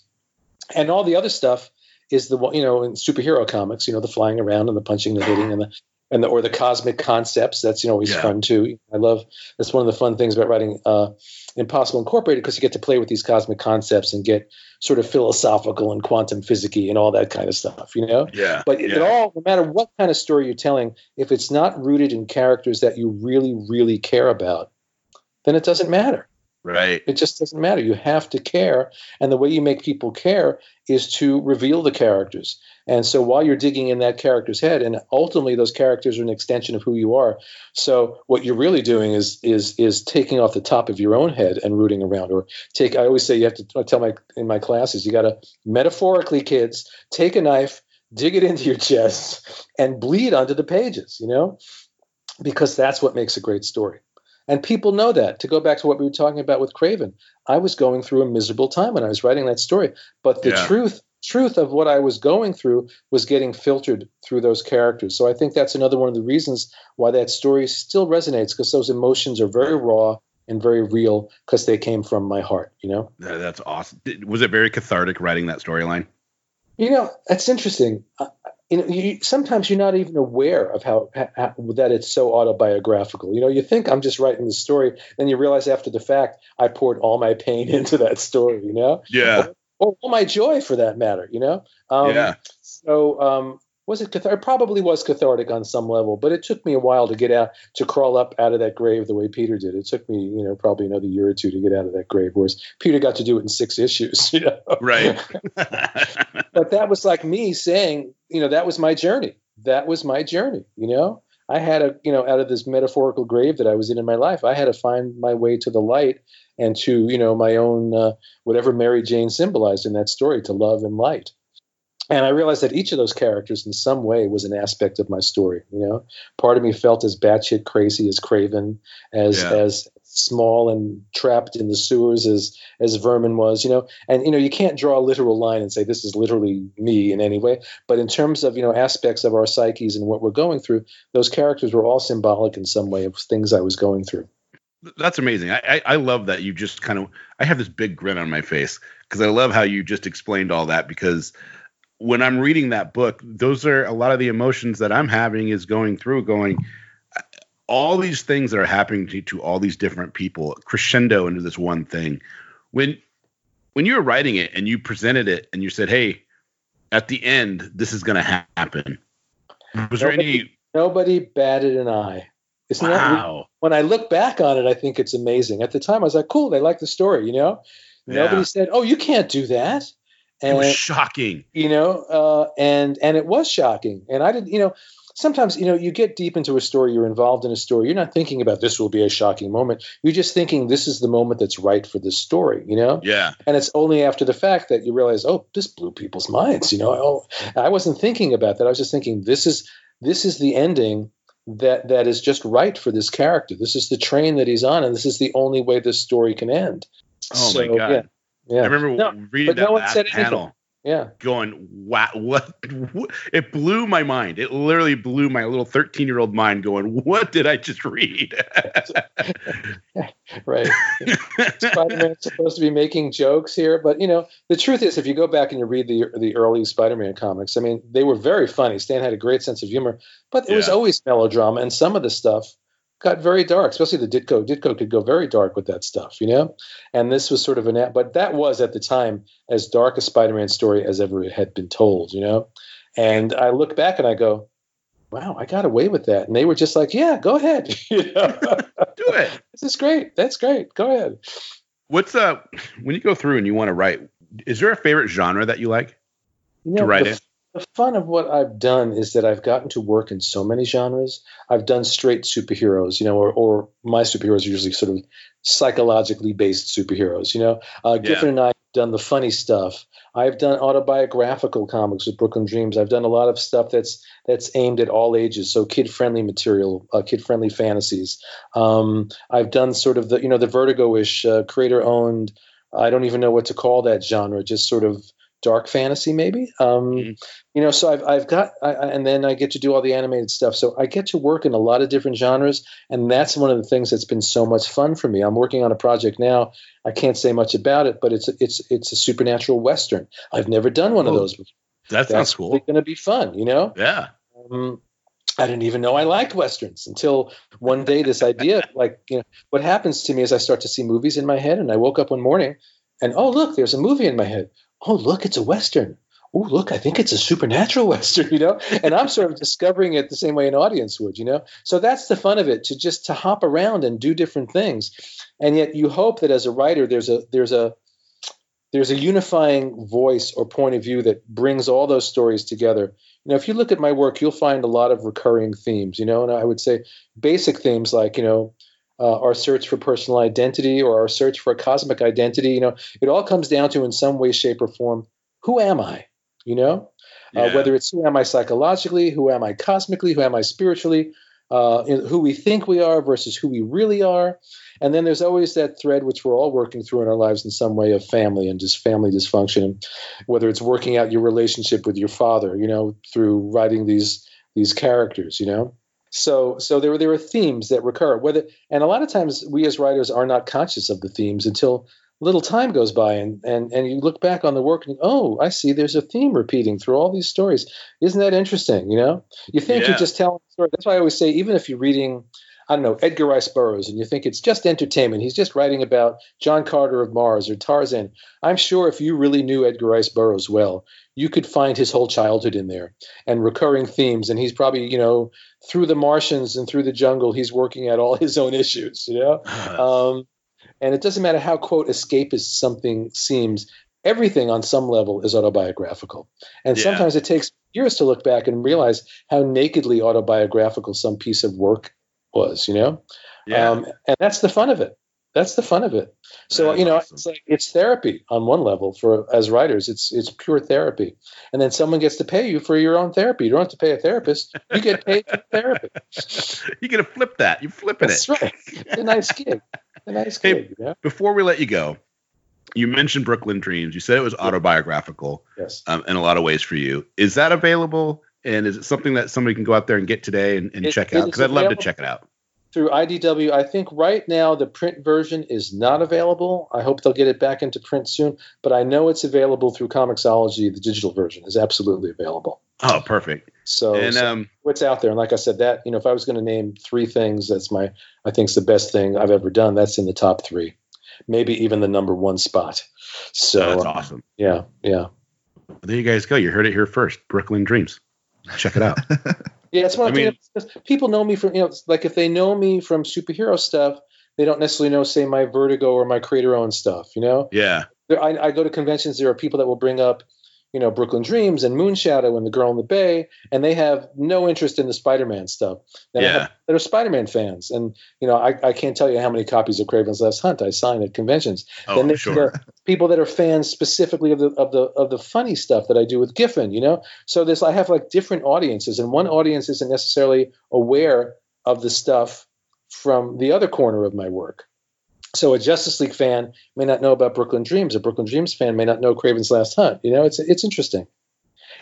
And all the other stuff is the one, you know, in superhero comics, you know, the flying around and the punching and the hitting and the and the, or the cosmic concepts. That's, you know, always yeah. fun too. I love, that's one of the fun things about writing uh, Impossible Incorporated, because you get to play with these cosmic concepts and get sort of philosophical and quantum physics-y and all that kind of stuff, you know? Yeah. But yeah. it all, no matter what kind of story you're telling, if it's not rooted in characters that you really, really care about, then it doesn't matter. Right. It just doesn't matter. You have to care. And the way you make people care is to reveal the characters. And so while you're digging in that character's head, and ultimately those characters are an extension of who you are. So what you're really doing is is is taking off the top of your own head and rooting around. Or take, I always say, you have to I tell my in my classes, you got to metaphorically, kids, take a knife, dig it into your chest, and bleed onto the pages, you know, because that's what makes a great story. And people know that. To go back to what we were talking about with Kraven, I was going through a miserable time when I was writing that story. But the yeah. truth truth of what I was going through was getting filtered through those characters. So I think that's another one of the reasons why that story still resonates, because those emotions are very raw and very real, because they came from my heart, you know? That's awesome. Was it very cathartic writing that storyline? You know, that's interesting. I, You know, you, sometimes you're not even aware of how, how that it's so autobiographical. You know, you think I'm just writing the story, then you realize after the fact I poured all my pain into that story. You know, yeah, or, or all my joy for that matter. You know, um, yeah. So um, was it? Cathar- it probably was cathartic on some level, but it took me a while to get out to crawl up out of that grave the way Peter did. It took me, you know, probably another year or two to get out of that grave, whereas Peter got to do it in six issues. You know, right. But that was like me saying, you know, that was my journey. That was my journey. You know, I had a, you know, out of this metaphorical grave that I was in in my life, I had to find my way to the light and to, you know, my own, uh, whatever Mary Jane symbolized in that story, to love and light. And I realized that each of those characters in some way was an aspect of my story. You know, part of me felt as batshit crazy as Kraven, as, yeah. as small and trapped in the sewers as, as Vermin was, you know, and, you know, you can't draw a literal line and say, this is literally me in any way. But in terms of, you know, aspects of our psyches and what we're going through, those characters were all symbolic in some way of things I was going through. That's amazing. I, I, I love that you just kind of, I have this big grin on my face because I love how you just explained all that, because when I'm reading that book, those are a lot of the emotions that I'm having is going through going, all these things that are happening to, to all these different people crescendo into this one thing. When, when you were writing it and you presented it and you said, hey, at the end, this is going to happen. Was nobody, there any, nobody batted an eye. Isn't wow. that, when I look back on it, I think it's amazing. At the time I was like, cool. They like the story, you know, yeah. nobody said, oh, you can't do that. And, it was shocking, you know, uh, and and it was shocking. And I didn't, you know, sometimes, you know, you get deep into a story, you're involved in a story. You're not thinking about this will be a shocking moment. You're just thinking this is the moment that's right for this story, you know? Yeah. And it's only after the fact that you realize, oh, this blew people's minds. You know, oh, I wasn't thinking about that. I was just thinking this is this is the ending that that is just right for this character. This is the train that he's on. And this is the only way this story can end. Oh, so, my God. Yeah. Yeah. I remember no, reading that no last panel yeah. going, wow, what, what? It blew my mind. It literally blew my little thirteen-year-old mind going, what did I just read? Right. Spider-Man's supposed to be making jokes here. But, you know, the truth is, if you go back and you read the the early Spider-Man comics, I mean, they were very funny. Stan had a great sense of humor. But it yeah. was always melodrama, and some of the stuff got very dark, especially the Ditko. Ditko could go very dark with that stuff, you know? And this was sort of an, but that was at the time as dark a Spider-Man story as ever it had been told, you know? And I look back and I go, wow, I got away with that. And they were just like, yeah, go ahead. You know? Do it. This is great. That's great. Go ahead. What's uh, when you go through and you want to write, is there a favorite genre that you like you know, to write the- in? The fun of what I've done is that I've gotten to work in so many genres. I've done straight superheroes, you know, or, or my superheroes are usually sort of psychologically based superheroes, you know. Uh, yeah. Giffen and I have done the funny stuff. I've done autobiographical comics with Brooklyn Dreams. I've done a lot of stuff that's that's aimed at all ages, so kid-friendly material, uh, kid-friendly fantasies. Um, I've done sort of the, you know, the Vertigo-ish, uh, creator-owned, I don't even know what to call that genre, just sort of dark fantasy, maybe, um, mm-hmm. you know, so I've, I've got, I, and then I get to do all the animated stuff. So I get to work in a lot of different genres. And that's one of the things that's been so much fun for me. I'm working on a project now. I can't say much about it, but it's, it's, it's a supernatural Western. I've never done one oh, of those before. That sounds that's cool. It's going to be fun, you know? Yeah. Um, I didn't even know I liked Westerns until one day this idea, like, you know, what happens to me is I start to see movies in my head and I woke up one morning and, oh, look, there's a movie in my head. Oh, look, it's a Western. oh, look, I think it's a supernatural Western, you know, and I'm sort of discovering it the same way an audience would, you know. So that's the fun of it, to just to hop around and do different things. And yet you hope that as a writer, there's a there's a there's a unifying voice or point of view that brings all those stories together. You know, if you look at my work, you'll find a lot of recurring themes, you know, and I would say basic themes like, you know, Uh, our search for personal identity or our search for a cosmic identity, you know, it all comes down to, in some way, shape, or form, who am I, you know, yeah. uh, whether it's who am I psychologically, who am I cosmically, who am I spiritually, uh, who we think we are versus who we really are. And then there's always that thread, which we're all working through in our lives in some way, of family and just family dysfunction, whether it's working out your relationship with your father, you know, through writing these, these characters, you know. So, so there were there were themes that recur. Whether and a lot of times we as writers are not conscious of the themes until little time goes by, and and and you look back on the work and oh, I see, there's a theme repeating through all these stories. Isn't that interesting? You know, you think yeah. you're just telling a story. That's why I always say, even if you're reading, I don't know, Edgar Rice Burroughs, and you think it's just entertainment, he's just writing about John Carter of Mars or Tarzan. I'm sure if you really knew Edgar Rice Burroughs well, you could find his whole childhood in there and recurring themes. And he's probably, you know, through the Martians and through the jungle, he's working at all his own issues, you know? um, and it doesn't matter how, quote, escapist something seems, everything on some level is autobiographical. And yeah. sometimes it takes years to look back and realize how nakedly autobiographical some piece of work was, you know? Yeah. Um, and that's the fun of it. That's the fun of it. So, that's you know, awesome. It's like, it's therapy on one level for, as writers, it's, it's pure therapy. And then someone gets to pay you for your own therapy. You don't have to pay a therapist. You get paid for therapy. You're going to flip that. You're flipping that's it. That's right. It's a nice gig. A nice hey, gig. You know? Before we let you go, you mentioned Brooklyn Dreams. You said it was autobiographical yes. um, in a lot of ways for you. Is that available? And is it something that somebody can go out there and get today and, and it, check out? Because I'd love to check it out. Through I D W, I think right now the print version is not available. I hope they'll get it back into print soon. But I know it's available through Comixology. The digital version is absolutely available. Oh, perfect. So, and, so um, what's out there? And like I said, that, you know, if I was going to name three things, that's my, I think it's the best thing I've ever done. That's in the top three, maybe even the number one spot. So that's awesome. Um, yeah. Yeah. Well, there you guys go. You heard it here first. Brooklyn Dreams. Check it out. Yeah, it's one thing. People know me from, you know, like if they know me from superhero stuff, they don't necessarily know, say, my Vertigo or my creator-owned stuff, you know? Yeah. There, I, I go to conventions, there are people that will bring up, you know, Brooklyn Dreams and Moonshadow and The Girl in the Bay, and they have no interest in the Spider-Man stuff. Now, yeah. They're Spider-Man fans. And, you know, I, I can't tell you how many copies of Kraven's Last Hunt I sign at conventions. Oh, then there, sure. There are people that are fans specifically of the of the of the funny stuff that I do with Giffen, you know? So this, I have like different audiences, and one audience isn't necessarily aware of the stuff from the other corner of my work. So a Justice League fan may not know about Brooklyn Dreams. A Brooklyn Dreams fan may not know Kraven's Last Hunt. You know, it's it's interesting.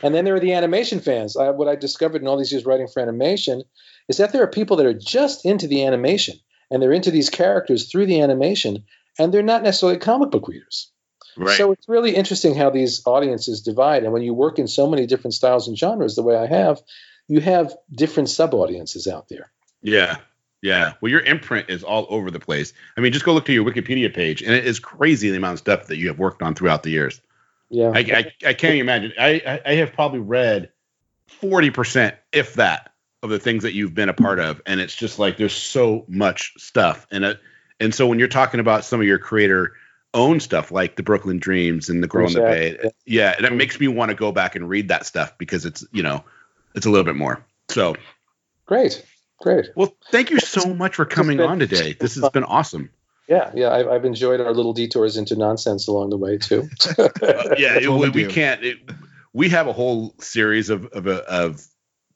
And then there are the animation fans. I, what I discovered in all these years writing for animation is that there are people that are just into the animation, and they're into these characters through the animation, and they're not necessarily comic book readers. Right. So it's really interesting how these audiences divide. And when you work in so many different styles and genres the way I have, you have different sub-audiences out there. Yeah. Yeah. Well, your imprint is all over the place. I mean, just go look to your Wikipedia page, and it is crazy the amount of stuff that you have worked on throughout the years. Yeah. I, I, I can't imagine. I, I have probably read forty percent, if that, of the things that you've been a part of. And it's just like, there's so much stuff in it. And so when you're talking about some of your creator own stuff, like the Brooklyn Dreams and the Girl exactly. in the Bay. Yeah. And it makes me want to go back and read that stuff because it's, you know, it's a little bit more. So great. Great. Well, thank you so much for coming been, on today. This has been awesome. Yeah, yeah, I've, I've enjoyed our little detours into nonsense along the way too. uh, yeah, it, we, we can't. It, we have a whole series of of, of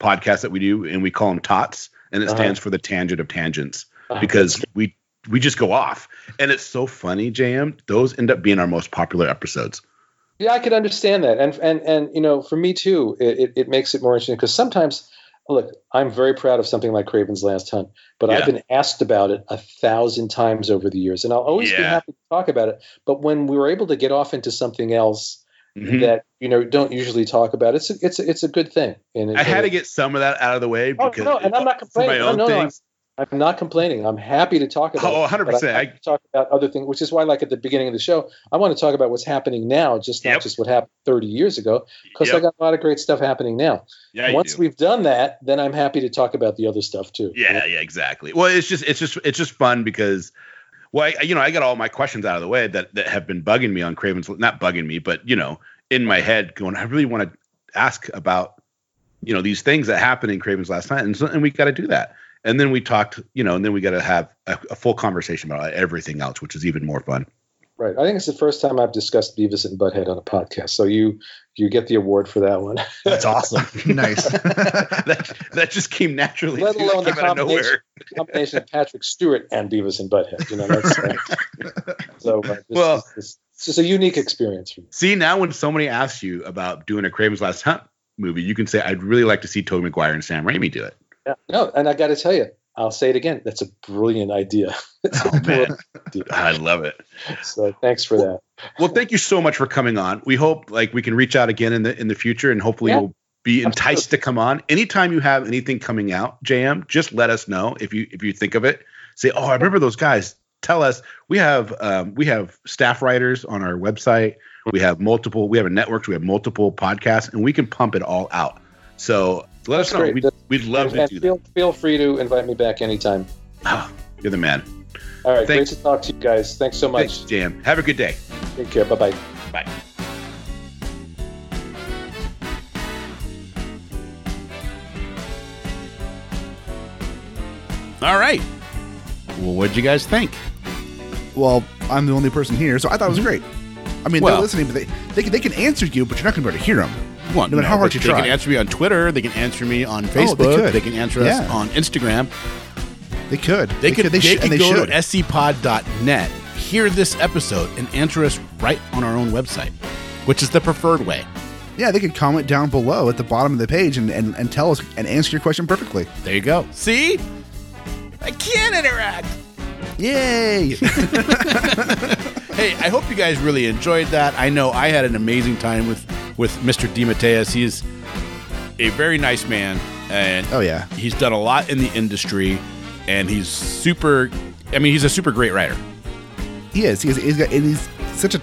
podcasts that we do, and we call them T O T S, and it uh-huh. stands for the Tangent of Tangents uh-huh. because we we just go off, and it's so funny, J M. Those end up being our most popular episodes. Yeah, I could understand that, and and and you know, for me too, it it, it makes it more interesting because sometimes. Look, I'm very proud of something like Kraven's Last Hunt, but yeah. I've been asked about it a thousand times over the years, and I'll always yeah. be happy to talk about it. But when we were able to get off into something else mm-hmm. that, you know, don't usually talk about, it's a, it's a, it's a good thing. And it, I had and to get some of that out of the way because oh, no, and I'm not complaining. For my own no, no, things. I, I'm not complaining. I'm happy to talk about oh, one hundred percent. It. I, I talk about other things, which is why, like at the beginning of the show, I want to talk about what's happening now, just yep. not just what happened thirty years ago, because yep. I got a lot of great stuff happening now. Yeah, once do. we've done that, then I'm happy to talk about the other stuff too. Yeah, right? yeah, exactly. Well, it's just, it's just, it's just fun because, well, I, you know, I got all my questions out of the way that, that have been bugging me on Kraven's, not bugging me, but you know, in my head, going, I really want to ask about, you know, these things that happened in Kraven's Last Hunt, and, so, and we got to do that. And then we talked, you know, and then we got to have a, a full conversation about everything else, which is even more fun. Right. I think it's the first time I've discussed Beavis and Butthead on a podcast. So you you get the award for that one. That's awesome. Nice. that, that just came naturally. Let alone the combination, the combination of Patrick Stewart and Beavis and Butthead. You know, that's uh, so. Uh, this, well, this, this, it's just a unique experience for me. See, now when somebody asks you about doing a Kraven's Last Hunt movie, you can say, I'd really like to see Tobey Maguire and Sam Raimi do it. Yeah. No, and I got to tell you, I'll say it again. That's a brilliant idea. Oh, a brilliant idea. I love it. So thanks for well, that. Well, thank you so much for coming on. We hope like we can reach out again in the in the future, and hopefully yeah. you'll be enticed Absolutely. to come on. Anytime you have anything coming out, J M, just let us know if you if you think of it. Say, oh, I remember those guys. Tell us. We have um, we have staff writers on our website. We have multiple. We have a network. We have multiple podcasts, and we can pump it all out. So. Let That's us know. We'd, we'd love and to do feel, that. Feel free to invite me back anytime. Oh, you're the man. All right. Thanks. Great to talk to you guys. Thanks so much. Thanks, J M. Have a good day. Take care. Bye-bye. Bye. All right. Well, what'd you guys think? Well, I'm the only person here, so I thought it was great. I mean, well, they're listening, but they, they, they can answer you, but you're not going to be able to hear them. Well, no, no, how hard you they try. Can answer me on Twitter. They can answer me on Facebook. Oh, they, they can answer yeah. us on Instagram. They could. They, they could. They, sh- they could go should. to S C pod dot net, hear this episode, and answer us right on our own website, which is the preferred way. Yeah, they could comment down below at the bottom of the page and, and, and tell us and answer your question perfectly. There you go. See? I can interact. Yay. Hey, I hope you guys really enjoyed that. I know I had an amazing time with with Mister DeMatteis. He's a very nice man, and oh yeah, he's done a lot in the industry, and he's super. I mean, he's a super great writer. He is. He is he's got. And he's such a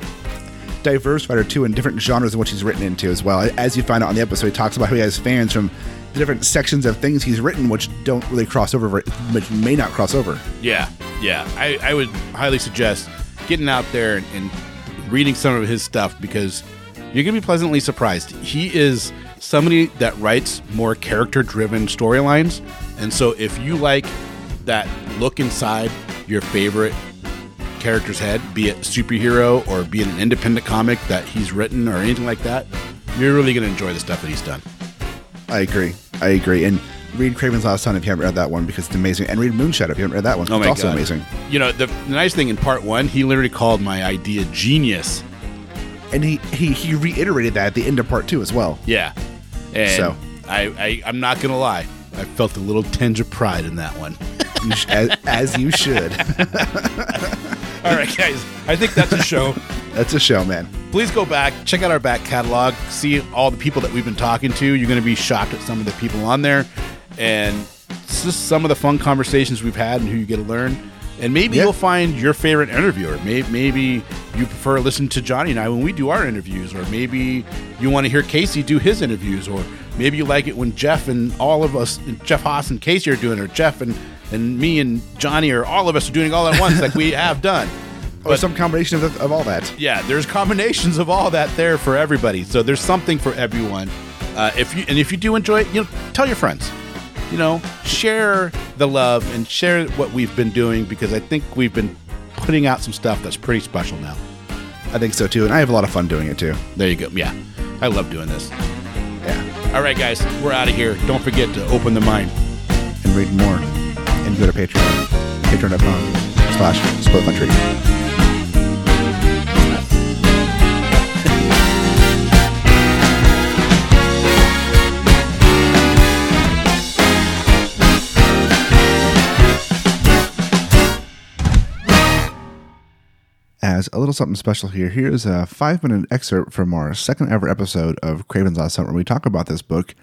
diverse writer too, in different genres of what he's written into as well. As you find out on the episode, he talks about how he has fans from the different sections of things he's written, which don't really cross over, which may not cross over. Yeah, yeah. I, I would highly suggest getting out there and, and reading some of his stuff, because you're going to be pleasantly surprised. He is somebody that writes more character-driven storylines. And so if you like that look inside your favorite character's head, be it superhero or be it an independent comic that he's written or anything like that, you're really going to enjoy the stuff that he's done. I agree. I agree. And read Kraven's Last Hunt if you haven't read that one, because it's amazing. And read Moonshadow if you haven't read that one, because oh it's also God. amazing. You know, the, the nice thing in part one, he literally called my idea genius. And he, he, he reiterated that at the end of part two as well. Yeah. And so I, I, I'm not going to lie. I felt a little tinge of pride in that one. as, as you should. All right, guys. I think that's a show. That's a show, man. Please go back. Check out our back catalog. See all the people that we've been talking to. You're going to be shocked at some of the people on there. And it's just some of the fun conversations we've had and who you get to learn. And maybe yep. you'll find your favorite interviewer. Maybe you prefer to listen to Johnny and I when we do our interviews, or maybe you want to hear Casey do his interviews, or maybe you like it when Jeff and all of us, Jeff Haas and Casey are doing, or Jeff and, and me and Johnny, or all of us are doing all at once like we have done. But, or some combination of, of all that. Yeah, there's combinations of all that there for everybody. So there's something for everyone. Uh, if you And if you do enjoy it, you know, tell your friends. You know, share the love and share what we've been doing, because I think we've been putting out some stuff that's pretty special now. I think so, too. And I have a lot of fun doing it, too. There you go. Yeah. I love doing this. Yeah. All right, guys. We're out of here. Don't forget to open the mind. And read more. And go to Patreon. Patreon.com slash Spoiler Country. As a little something special here, here's a five-minute excerpt from our second-ever episode of Kraven's Last Hunt, where we talk about this book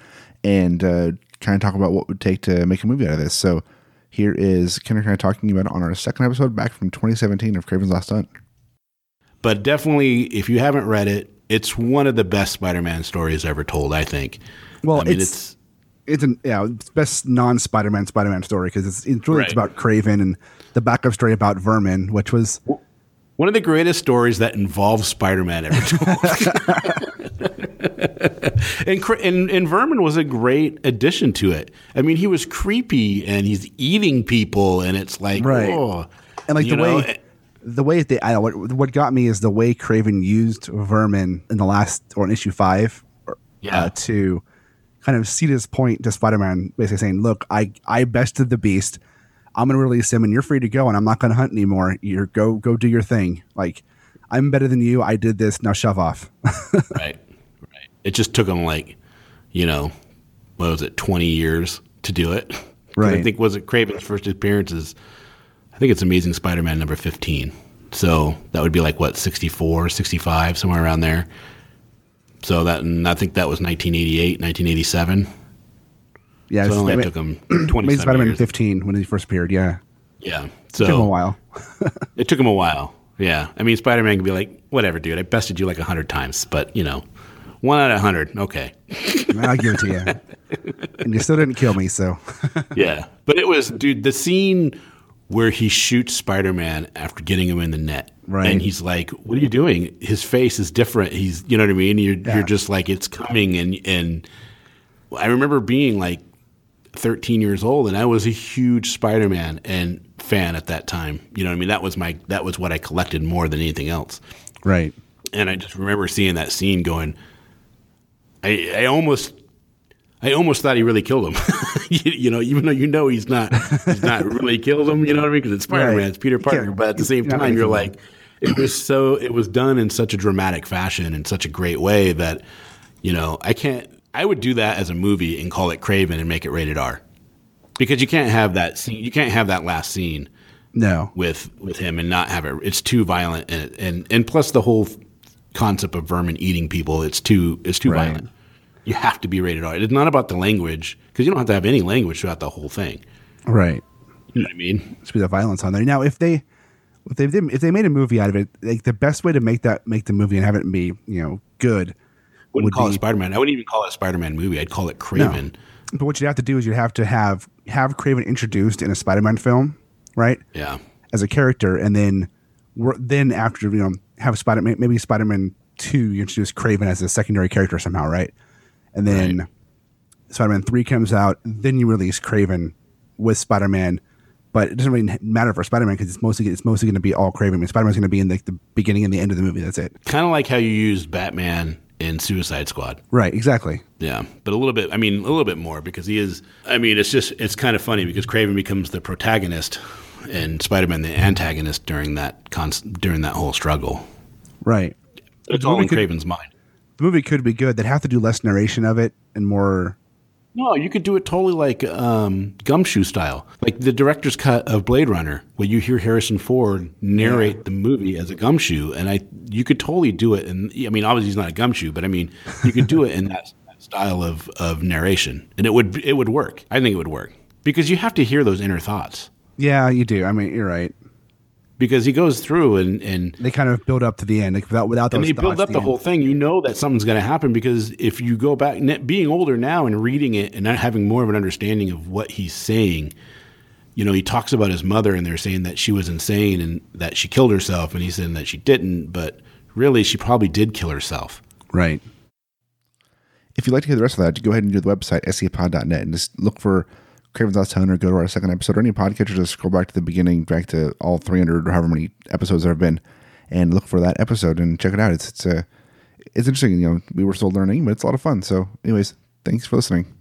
and uh, kind of talk about what it would take to make a movie out of this. So Here is Kendrick and I talking about it on our second episode back from twenty seventeen of Kraven's Last Hunt. But definitely, if you haven't read it, it's one of the best Spider-Man stories ever told, I think. Well, I mean, it's, it's... It's an, yeah, it's best non-Spider-Man Spider-Man story, because it's, it's really right. It's about Kraven and the backup story about Vermin, which was... one of the greatest stories that involves Spider-Man ever told. and, and, and Vermin was a great addition to it. I mean, he was creepy, and he's eating people, and it's like, right. oh. And like the know, way... The way they, I know, what what got me is the way Kraven used Vermin in the last, or in issue five, or, yeah. uh, to kind of see this point to Spider-Man, basically saying, look, I, I bested the beast. I'm going to release him and you're free to go. And I'm not going to hunt anymore. You're go, go do your thing. Like, I'm better than you. I did this. Now shove off. right. right. It just took him like, you know, what was it? twenty years to do it. Right. I think was it Kraven's first appearances. I think it's Amazing Spider-Man number fifteen. So that would be like, what, sixty-four, sixty-five, somewhere around there. So that, and I think that was nineteen eighty-eight, nineteen eighty-seven. Yeah. So it only I mean, took him twenty-seven Amazing Spider-Man years. fifteen when he first appeared, yeah. Yeah. So it took him a while. it took him a while, yeah. I mean, Spider-Man could be like, whatever, dude, I bested you like one hundred times, but, you know, one out of one hundred, okay. I'll give it to you. And you still didn't kill me, so. yeah. But it was, dude, the scene... where he shoots Spider-Man after getting him in the net. Right. And he's like, what are you doing? His face is different. He's, you know what I mean? You're, yeah. you're just like, it's coming. And, and I remember being like thirteen years old, and I was a huge Spider-Man and fan at that time. You know what I mean? That was my, that was what I collected more than anything else. Right. And I just remember seeing that scene going, I, I almost, I almost thought he really killed him. you, you know, even though you know he's not, he's not really killed him. You know what I mean? Because it's Spider-Man, right. It's Peter Parker. Yeah. But at the same time, you're like, it was so. It was done in such a dramatic fashion in such a great way that, you know, I can't. I would do that as a movie and call it Kraven and make it rated R, because you can't have that scene. You can't have that last scene. No. With with him and not have it. It's too violent, and and and plus the whole concept of Vermin eating people. It's too. It's too right. violent. You have to be rated R. It's not about the language, because you don't have to have any language throughout the whole thing, right? You know what I mean? It's be the violence on there. Now, if they, if they if they made a movie out of it, like the best way to make that make the movie and have it be, you know, good. Wouldn't would call be, it Spider-Man. I wouldn't even call it a Spider-Man movie. I'd call it Kraven. No. But what you'd have to do is you'd have to have have Kraven introduced in a Spider-Man film, right? Yeah, as a character, and then then after, you know, have Spider-Man, maybe Spider-Man two, you introduce Kraven as a secondary character somehow, right? And then right. Spider-Man three comes out, then you release Kraven with Spider-Man, but it doesn't really matter for Spider-Man because it's mostly it's mostly going to be all Kraven. I mean, Spider-Man's going to be in the, the beginning and the end of the movie. That's it. Kind of like how you used Batman in Suicide Squad. Right, exactly. Yeah, but a little bit, I mean, a little bit more, because he is, I mean, it's just, it's kind of funny because Kraven becomes the protagonist and Spider-Man the antagonist during that con- during that whole struggle. Right. It's all in could- Kraven's mind. The movie could be good. They'd have to do less narration of it and more. No, you could do it totally like um, Gumshoe style, like the director's cut of Blade Runner, where you hear Harrison Ford narrate yeah. the movie as a Gumshoe, and I, you could totally do it. And I mean, obviously he's not a Gumshoe, but I mean, you could do it in that, that style of, of narration, and it would it would work. I think it would work because you have to hear those inner thoughts. Yeah, you do. I mean, you're right. Because he goes through and, and they kind of build up to the end, like without without those. And they thoughts, build up the, the whole thing. You know that something's going to happen, because if you go back, being older now and reading it and not having more of an understanding of what he's saying, you know, he talks about his mother and they're saying that she was insane and that she killed herself, and he's saying that she didn't, but really she probably did kill herself. Right. If you'd like to hear the rest of that, go ahead and do the website s c pod dot net and just look for Kraven's Last Hunt, or go to our second episode, or any podcatcher, just scroll back to the beginning, back to all three hundred or however many episodes there have been, and look for that episode and check it out. It's it's, uh, it's interesting. You know, we were still learning, but it's a lot of fun. So anyways, thanks for listening.